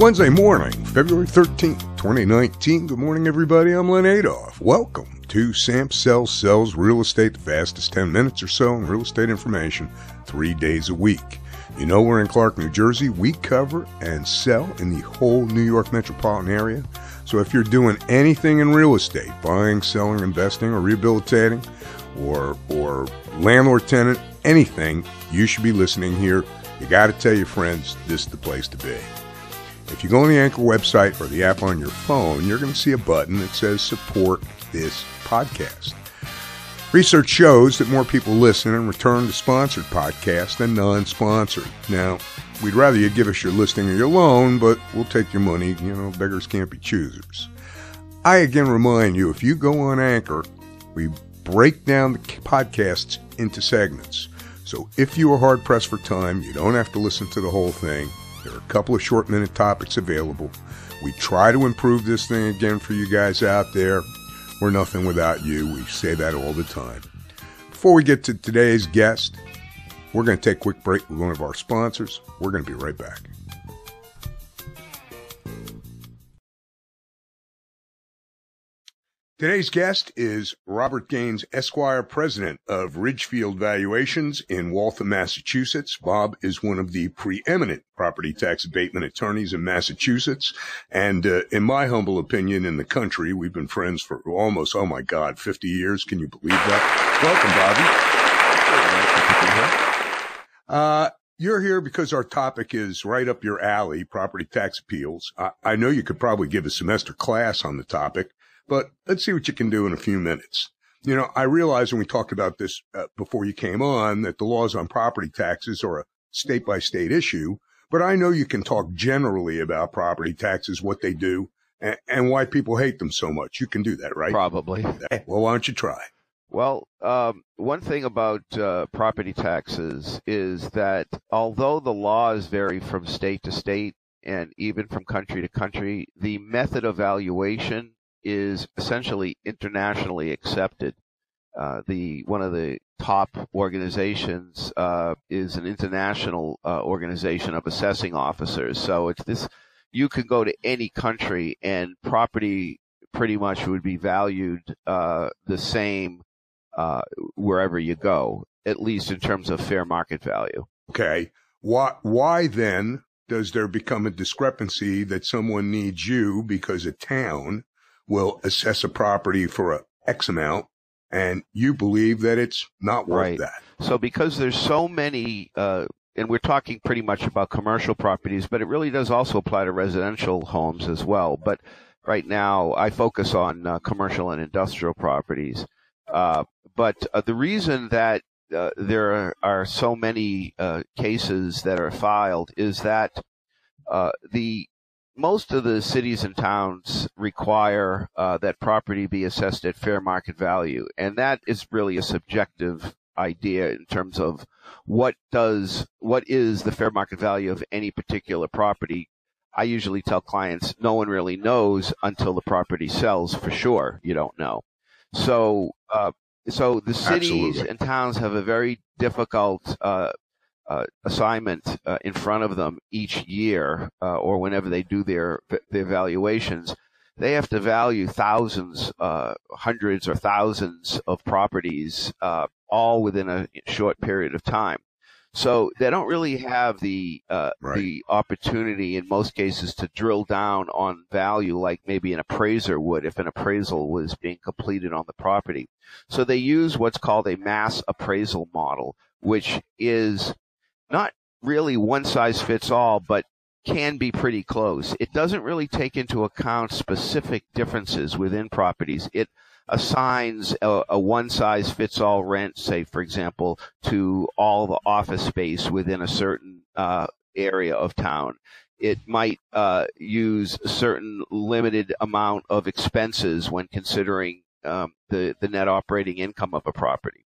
Wednesday morning, February 13th, 2019. Good morning, everybody. I'm Len Adolph. Welcome to Sam Sells Real Estate, the fastest 10 minutes or so in real estate information 3 days a week. You know, we're in Clark, New Jersey. We cover and sell in the whole New York metropolitan area. So if you're doing anything in real estate, buying, selling, investing, or rehabilitating, or landlord-tenant, anything, you should be listening here. You got to tell your friends this is the place to be. If you go on the Anchor website or the app on your phone, you're going to see a button that says support this podcast. Research shows that more people listen and return to sponsored podcasts than non-sponsored. Now, we'd rather you give us your listing or your loan, but we'll take your money. You know, beggars can't be choosers. I again remind you, if you go on Anchor, we break down the podcasts into segments. So if you are hard-pressed for time, you don't have to listen to the whole thing. There are a couple of short-minute topics available. We try to improve this thing again for you guys out there. We're nothing without you. We say that all the time. Before we get to today's guest, we're going to take a quick break with one of our sponsors. We're going to be right back. Today's guest is Robert Gaines, Esquire, president of Ridgefield Valuations in Waltham, Massachusetts. Bob is one of the preeminent property tax abatement attorneys in Massachusetts. And in my humble opinion, in the country, we've been friends for almost, 50 years. Can you believe that? Welcome, Bobby. You're here because our topic is right up your alley, property tax appeals. I know you could probably give a semester class on the topic, but let's see what you can do in a few minutes. You know, I realized when we talked about this before you came on that the laws on property taxes are a state-by-state issue, but I know you can talk generally about property taxes, what they do, and why people hate them so much. You can do that, right? Probably. Well, why don't you try? Well, one thing about property taxes is that although the laws vary from state to state and even from country to country, the method of valuation is essentially internationally accepted. One of the top organizations is an international organization of assessing officers. So it's this, you can go to any country and property pretty much would be valued the same wherever you go, at least in terms of fair market value. Okay. Why then does there become a discrepancy that someone needs you because a town will assess a property for a X amount, and you believe that it's not worth that? So because there's so many, and we're talking pretty much about commercial properties, but it really does also apply to residential homes as well. But right now, I focus on commercial and industrial properties. But the reason that there are so many cases that are filed is that most of the cities and towns require that property be assessed at fair market value, and that is really a subjective idea in terms of what is the fair market value of any particular property. I usually tell clients no one really knows until the property sells for sure. You don't know. So the cities and towns have a very difficult assignment in front of them each year, or whenever they do their valuations. They have to value thousands, hundreds or thousands of properties, all within a short period of time. So they don't really have the opportunity in most cases to drill down on value like maybe an appraiser would if an appraisal was being completed on the property. So they use what's called a mass appraisal model, which is not really one size fits all, but can be pretty close. It doesn't really take into account specific differences within properties. It assigns a one size fits all rent, say, for example, to all the office space within a certain area of town. It might use a certain limited amount of expenses when considering the net operating income of a property.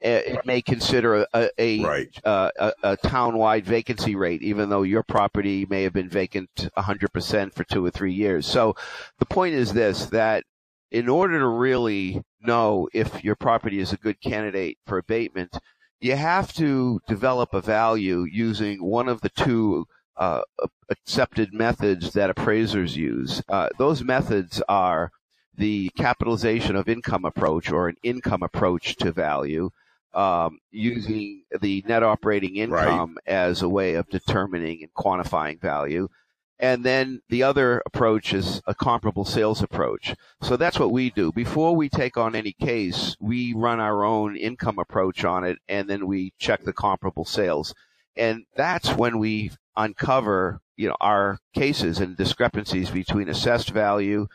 It may consider a town-wide vacancy rate, even though your property may have been vacant 100% for 2 or 3 years. So the point is this, that in order to really know if your property is a good candidate for abatement, you have to develop a value using one of the two accepted methods that appraisers use. Those methods are the capitalization of income approach, or an income approach to value, using the net operating income as a way of determining and quantifying value. And then the other approach is a comparable sales approach. So that's what we do. Before we take on any case, we run our own income approach on it, and then we check the comparable sales. And that's when we uncover, our cases and discrepancies between assessed value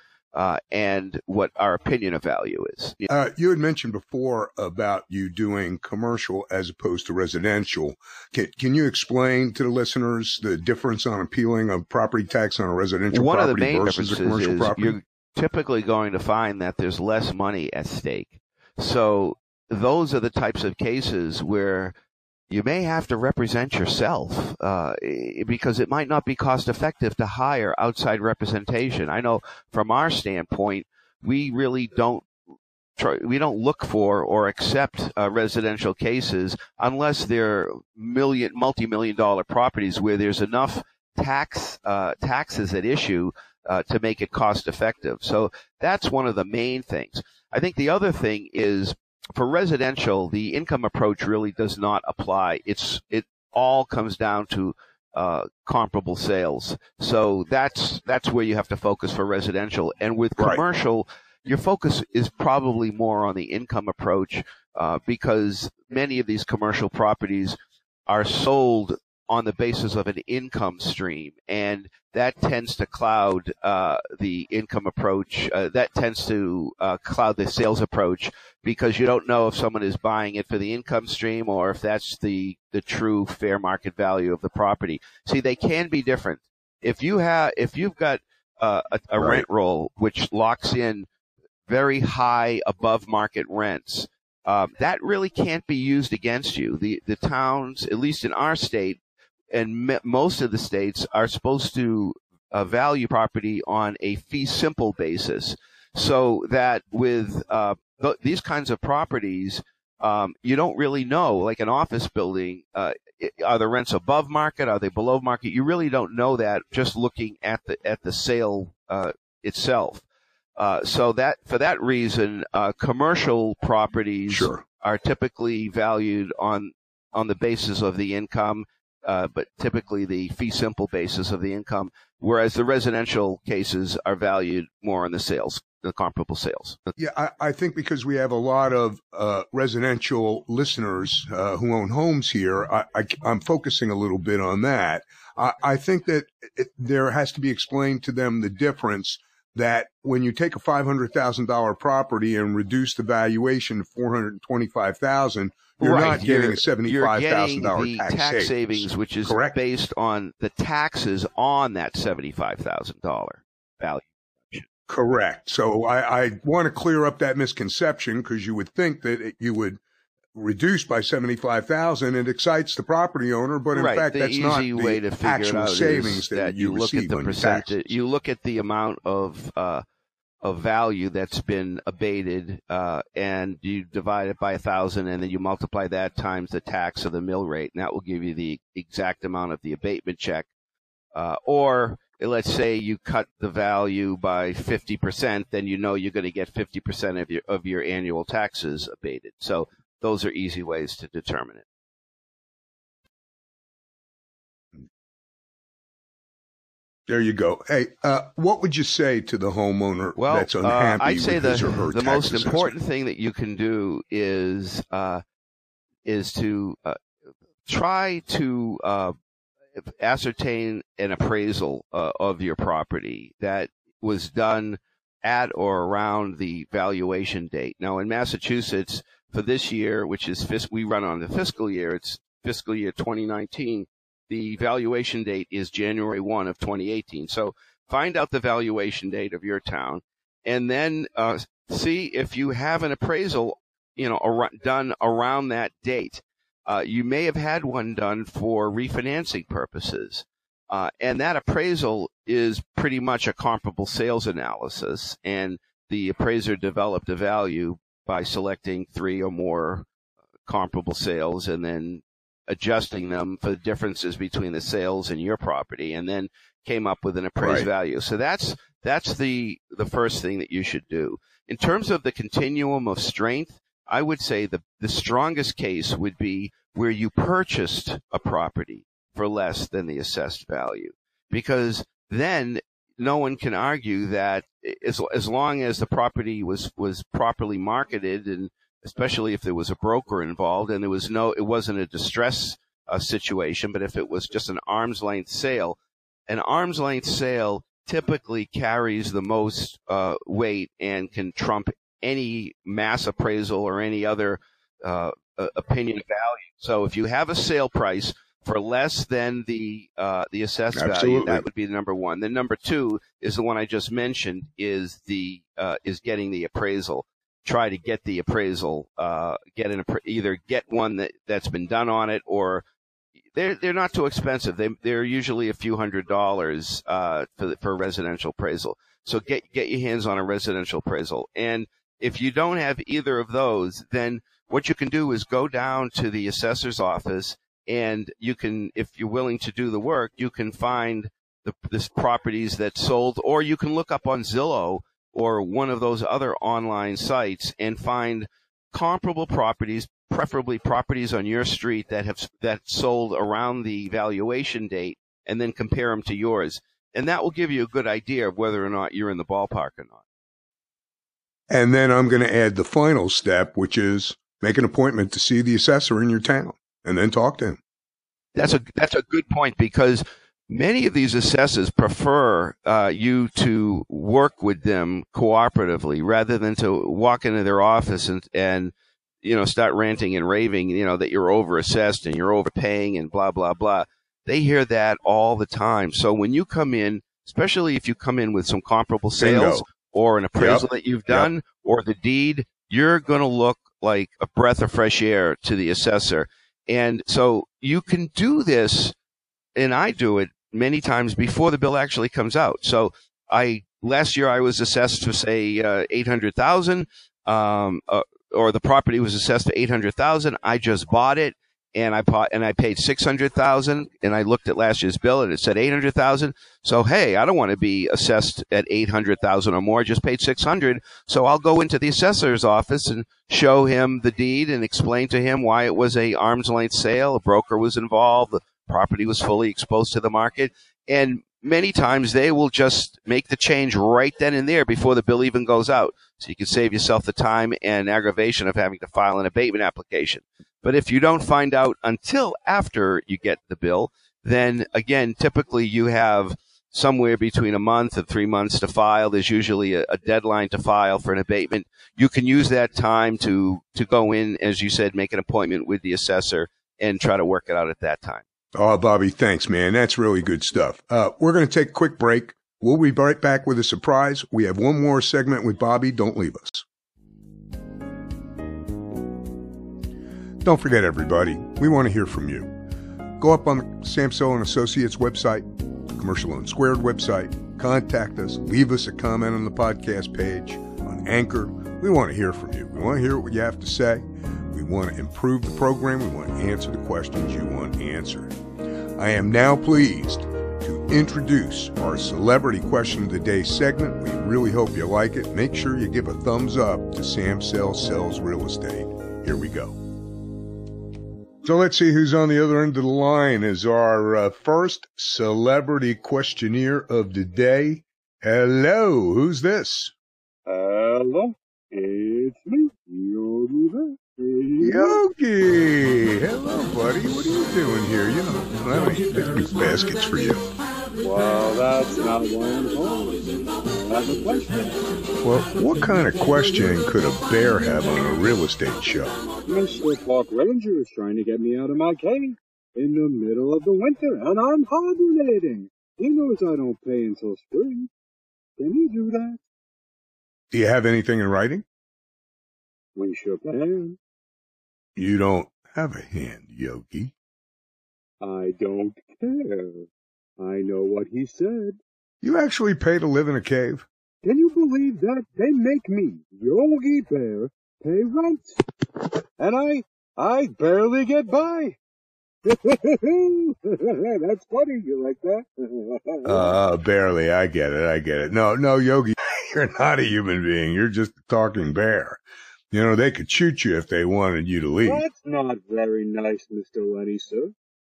and what our opinion of value is. You had mentioned before about you doing commercial as opposed to residential. Can you explain to the listeners the difference on appealing of property tax on a residential property versus a commercial property? One of the main differences is you're typically going to find that there's less money at stake. So those are the types of cases where you may have to represent yourself because it might not be cost effective to hire outside representation. I know from our standpoint, we really don't look for or accept residential cases unless they're multi-million dollar properties where there's enough taxes at issue to make it cost effective. So that's one of the main things. I think the other thing is, for residential, the income approach really does not apply. It all comes down to comparable sales. So that's where you have to focus for residential. And with commercial, your focus is probably more on the income approach because many of these commercial properties are sold on the basis of an income stream, and that tends to cloud the income approach. That tends to cloud the sales approach because you don't know if someone is buying it for the income stream or if that's the true fair market value of the property. See, they can be different. If you've got a rent roll which locks in very high above market rents, that really can't be used against you. The towns, at least in our state, and most of the states, are supposed to value property on a fee simple basis, so that with these kinds of properties, you don't really know, like an office building, are the rents above market? Are they below market? You really don't know that just looking at the sale itself. So that for that reason, commercial properties are typically valued on the basis of the income. But typically the fee simple basis of the income, whereas the residential cases are valued more on the sales, the comparable sales. Yeah, I think because we have a lot of residential listeners who own homes here, I'm focusing a little bit on that. I think that there has to be explained to them the difference that when you take a $500,000 property and reduce the valuation to $425,000, you're not getting a $75,000 tax savings, which is based on the taxes on that $75,000 value. Correct. So I want to clear up that misconception, because you would think that you would reduce by $75,000. It excites the property owner, but in fact, that's not the actual savings that you receive on your taxes. You look at the amount of value that's been abated, and you divide it by 1,000, and then you multiply that times the tax or the mill rate, and that will give you the exact amount of the abatement check. Or let's say you cut the value by 50%, then you know you're going to get 50% of your annual taxes abated. So those are easy ways to determine it. There you go. Hey, what would you say to the homeowner that's unhappy with his or her tax assessment? I'd say the most important thing that you can do is to try to ascertain an appraisal of your property that was done at or around the valuation date. Now, in Massachusetts, for this year, which is we run on the fiscal year, it's fiscal year 2019. The valuation date is January 1 of 2018. So find out the valuation date of your town, and then see if you have an appraisal, done around that date. You may have had one done for refinancing purposes, and that appraisal is pretty much a comparable sales analysis. And the appraiser developed a value by selecting three or more comparable sales, and then adjusting them for the differences between the sales and your property, and then came up with an appraised value. So that's the first thing that you should do. In terms of the continuum of strength, I would say the strongest case would be where you purchased a property for less than the assessed value, because then no one can argue that as long as the property was properly marketed, and especially if there was a broker involved and there was it wasn't a distress situation, but if it was just an arm's length sale, an arm's length sale typically carries the most weight and can trump any mass appraisal or any other opinion value. So if you have a sale price for less than the assessed value, that would be the number one. Then number two is the one I just mentioned, is is getting the appraisal. Try to get the appraisal, either get one that's been done on it, or they're not too expensive. They're usually a few $100s for a residential appraisal. So get your hands on a residential appraisal. And if you don't have either of those, then what you can do is go down to the assessor's office, and you can, if you're willing to do the work, you can find the properties that sold, or you can look up on Zillow or one of those other online sites and find comparable properties, preferably properties on your street that sold around the valuation date, and then compare them to yours. And that will give you a good idea of whether or not you're in the ballpark or not. And then I'm going to add the final step, which is make an appointment to see the assessor in your town and then talk to him. That's a good point, because many of these assessors prefer you to work with them cooperatively rather than to walk into their office and start ranting and raving, that you're overassessed and you're overpaying and blah, blah, blah. They hear that all the time. So when you come in, especially if you come in with some comparable sales or an appraisal that you've done or the deed, you're going to look like a breath of fresh air to the assessor. And so you can do this, and I do it many times before the bill actually comes out. So last year I was assessed for, say, $800,000, or the property was assessed for $800,000. I just bought it, and I paid $600,000. And I looked at last year's bill, and it said $800,000. So hey, I don't want to be assessed at $800,000 or more. I just paid $600,000. So I'll go into the assessor's office and show him the deed and explain to him why it was a arm's length sale. A broker was involved. Property was fully exposed to the market, and many times they will just make the change right then and there before the bill even goes out. So you can save yourself the time and aggravation of having to file an abatement application. But if you don't find out until after you get the bill, then again, typically you have somewhere between a month and 3 months to file. There's usually a deadline to file for an abatement. You can use that time to go in, as you said, make an appointment with the assessor and try to work it out at that time. Oh, Bobby, thanks, man. That's really good stuff. We're going to take a quick break. We'll be right back with a surprise. We have one more segment with Bobby. Don't leave us. Don't forget, everybody, we want to hear from you. Go up on the Sam Sells and Associates website, Commercial Loan Squared website. Contact us. Leave us a comment on the podcast page, on Anchor. We want to hear from you. We want to hear what you have to say. We want to improve the program. We want to answer the questions you want answered. I am now pleased to introduce our Celebrity Question of the Day segment. We really hope you like it. Make sure you give a thumbs up to Sam Sells Sells Real Estate. Here we go. So let's see who's on the other end of the line. Is our first Celebrity Questionnaire of the Day. Hello, who's this? Hello, it's me, Yogi Bear. Yogi! Hello, buddy. What are you doing here? You know, I don't eat these baskets for you. Well, that's not one at all. That's a question. Well, what kind of question could a bear have on a real estate show? Mr. Park Ranger is trying to get me out of my cave in the middle of the winter, and I'm hibernating. He knows I don't pay until spring. Can he do that? Do you have anything in writing? We shook hands. You don't have a hand, Yogi. I don't care. I know what he said. You actually pay to live in a cave? Can you believe that? They make me, Yogi Bear, pay rent. And I barely get by. That's funny. You like that? Barely. I get it. No, Yogi, you're not a human being. You're just a talking bear. You know, they could shoot you if they wanted you to leave. That's not very nice, Mr. Lenny, sir.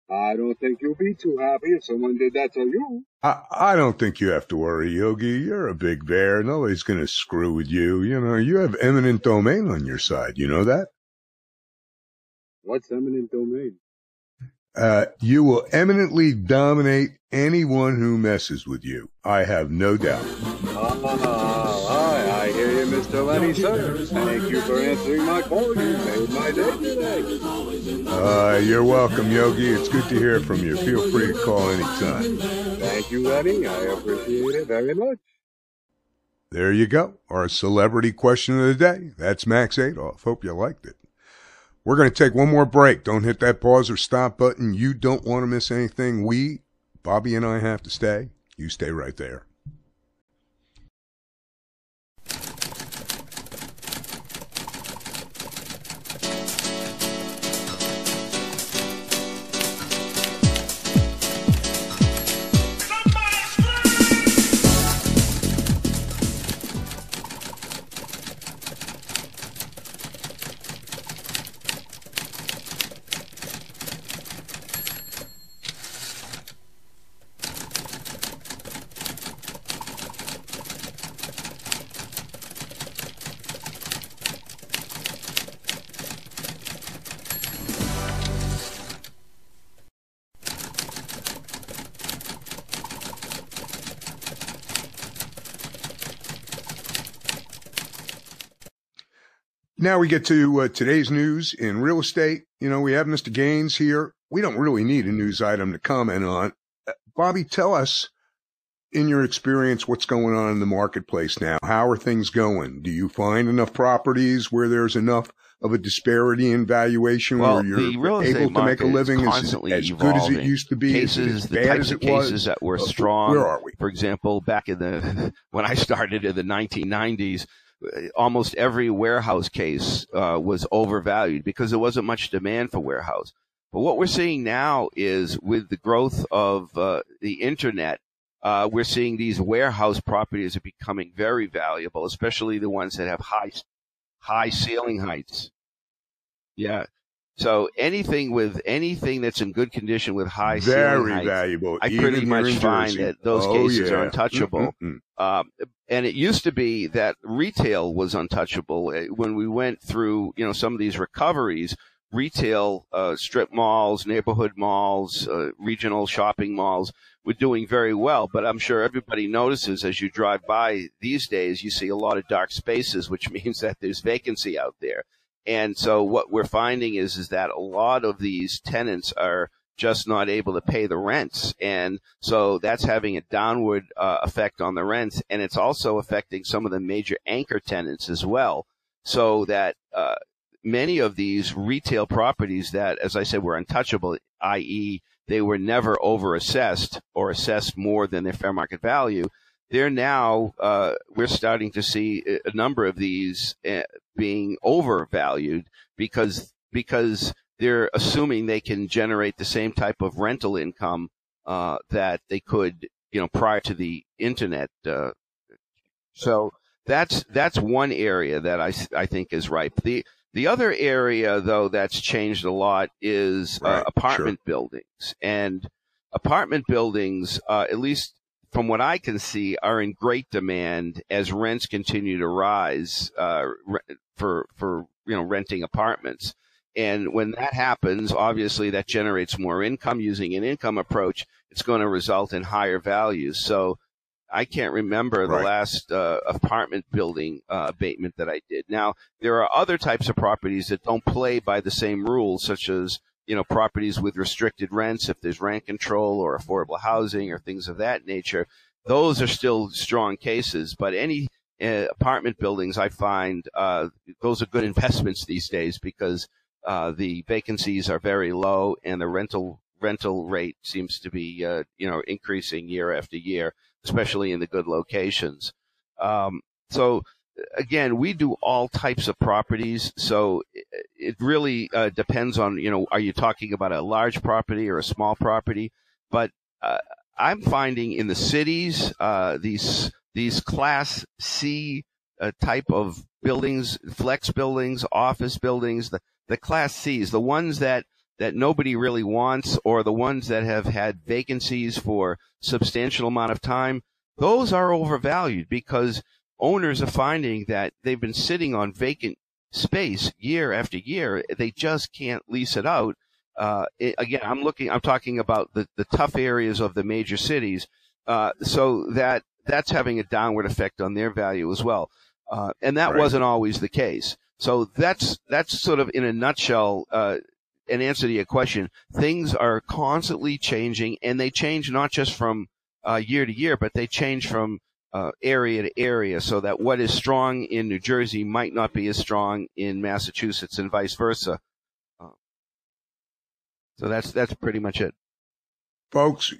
I don't think you'll be too happy if someone did that to you. I don't think you have to worry, Yogi. You're a big bear. Nobody's going to screw with you. You know, you have eminent domain on your side. You know that? What's eminent domain? You will eminently dominate anyone who messes with you. I have no doubt. I hear you, Mr. Lenny, sir. Thank you for answering my call. You made my day today. You're welcome, Yogi. It's good to hear from you. Feel free to call anytime. Thank you, Lenny. I appreciate it very much. There you go. Our celebrity question of the day. That's Max Adolf. Hope you liked it. We're going to take one more break. Don't hit that pause or stop button. You don't want to miss anything. Bobby and I have to stay. You stay right there. Now we get to today's news in real estate. You know, we have Mr. Gaines here. We don't really need a news item to comment on. Bobby, tell us, in your experience, what's going on in the marketplace now? How are things going? Do you find enough properties where there's enough of a disparity in valuation where you're able to make a living as good as it used to be, cases, as bad as it was? Cases that were strong. Where are we? For example, back in when I started in the 1990s, almost every warehouse case was overvalued because there wasn't much demand for warehouse. But what we're seeing now is with the growth of the internet, we're seeing these warehouse properties are becoming very valuable, especially the ones that have high ceiling heights. Yeah. So anything that's in good condition with high ceiling heights, valuable. I pretty much find that those cases are untouchable. And it used to be that retail was untouchable. When we went through, you know, some of these recoveries, retail strip malls, neighborhood malls, regional shopping malls were doing very well. But I'm sure everybody notices as you drive by these days, you see a lot of dark spaces, which means that there's vacancy out there. And so what we're finding is that a lot of these tenants are just not able to pay the rents. And so that's having a downward effect on the rents. And it's also affecting some of the major anchor tenants as well. So that many of these retail properties that, as I said, were untouchable, i.e. they were never overassessed or assessed more than their fair market value, they're now, we're starting to see a number of these being overvalued because they're assuming they can generate the same type of rental income that they could, you know, prior to the internet. So that's one area that I think is ripe. The other area though that's changed a lot is apartment buildings, and apartment buildings, at least from what I can see, are in great demand as rents continue to rise for you know, renting apartments. And when that happens, obviously that generates more income. Using an income approach, it's going to result in higher values. So I can't remember the last apartment building abatement that I did. Now, there are other types of properties that don't play by the same rules, such as, you know, properties with restricted rents, if there's rent control or affordable housing or things of that nature. Those are still strong cases, but any apartment buildings, I find those are good investments these days because the vacancies are very low and the rental rate seems to be you know, increasing year after year, especially in the good locations. So again, we do all types of properties, so it really depends on, you know, are you talking about a large property or a small property? But I'm finding in the cities, these Class C type of buildings, flex buildings, office buildings, the Class Cs, the ones that nobody really wants, or the ones that have had vacancies for substantial amount of time, those are overvalued because owners are finding that they've been sitting on vacant space year after year. They just can't lease it out. Again, I'm talking about the tough areas of the major cities. So that's having a downward effect on their value as well. And that wasn't always the case. So that's sort of in a nutshell, an answer to your question. Things are constantly changing, and they change not just from year to year, but they change from area to area, so that what is strong in New Jersey might not be as strong in Massachusetts and vice versa. So that's pretty much it. Folks,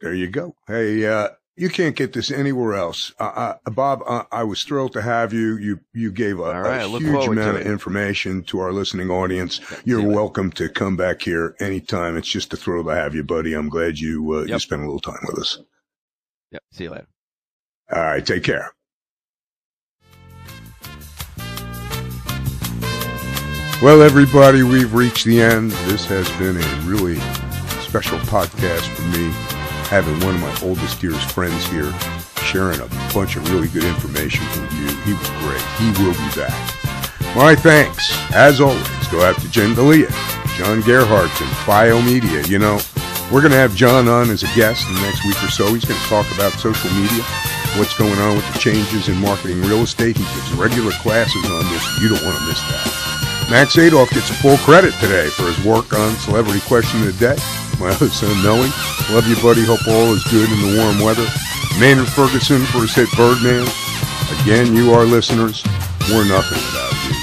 there you go. Hey, you can't get this anywhere else. Bob, I was thrilled to have you. You gave a huge amount of information to our listening audience. You're welcome to come back here anytime. It's just a thrill to have you, buddy. I'm glad you spent a little time with us. Yep. See you later. All right. Take care. Well, everybody, we've reached the end. This has been a really special podcast for me, having one of my oldest, dearest friends here, sharing a bunch of really good information with you. He was great. He will be back. My thanks, as always, go out to Jen D'Elia, John Gerhardt, and Bio Media. You know, we're going to have John on as a guest in the next week or so. He's going to talk about social media, what's going on with the changes in marketing real estate. He gives regular classes on this. You don't want to miss that. Max Adolf gets a full credit today for his work on Celebrity Question of the Day. My other son, Noe. Love you, buddy. Hope all is good in the warm weather. Maynard Ferguson for his hit Birdman. Again, you, our listeners, we're nothing without you.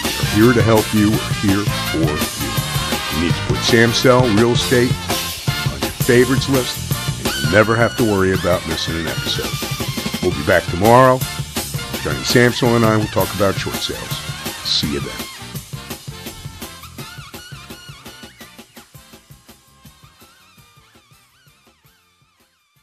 We're here to help you. We're here for you. You need to put Sam Sells Real Estate favorites list, and you'll never have to worry about missing an episode. We'll be back tomorrow. Johnny Samson and I will talk about short sales. See you then.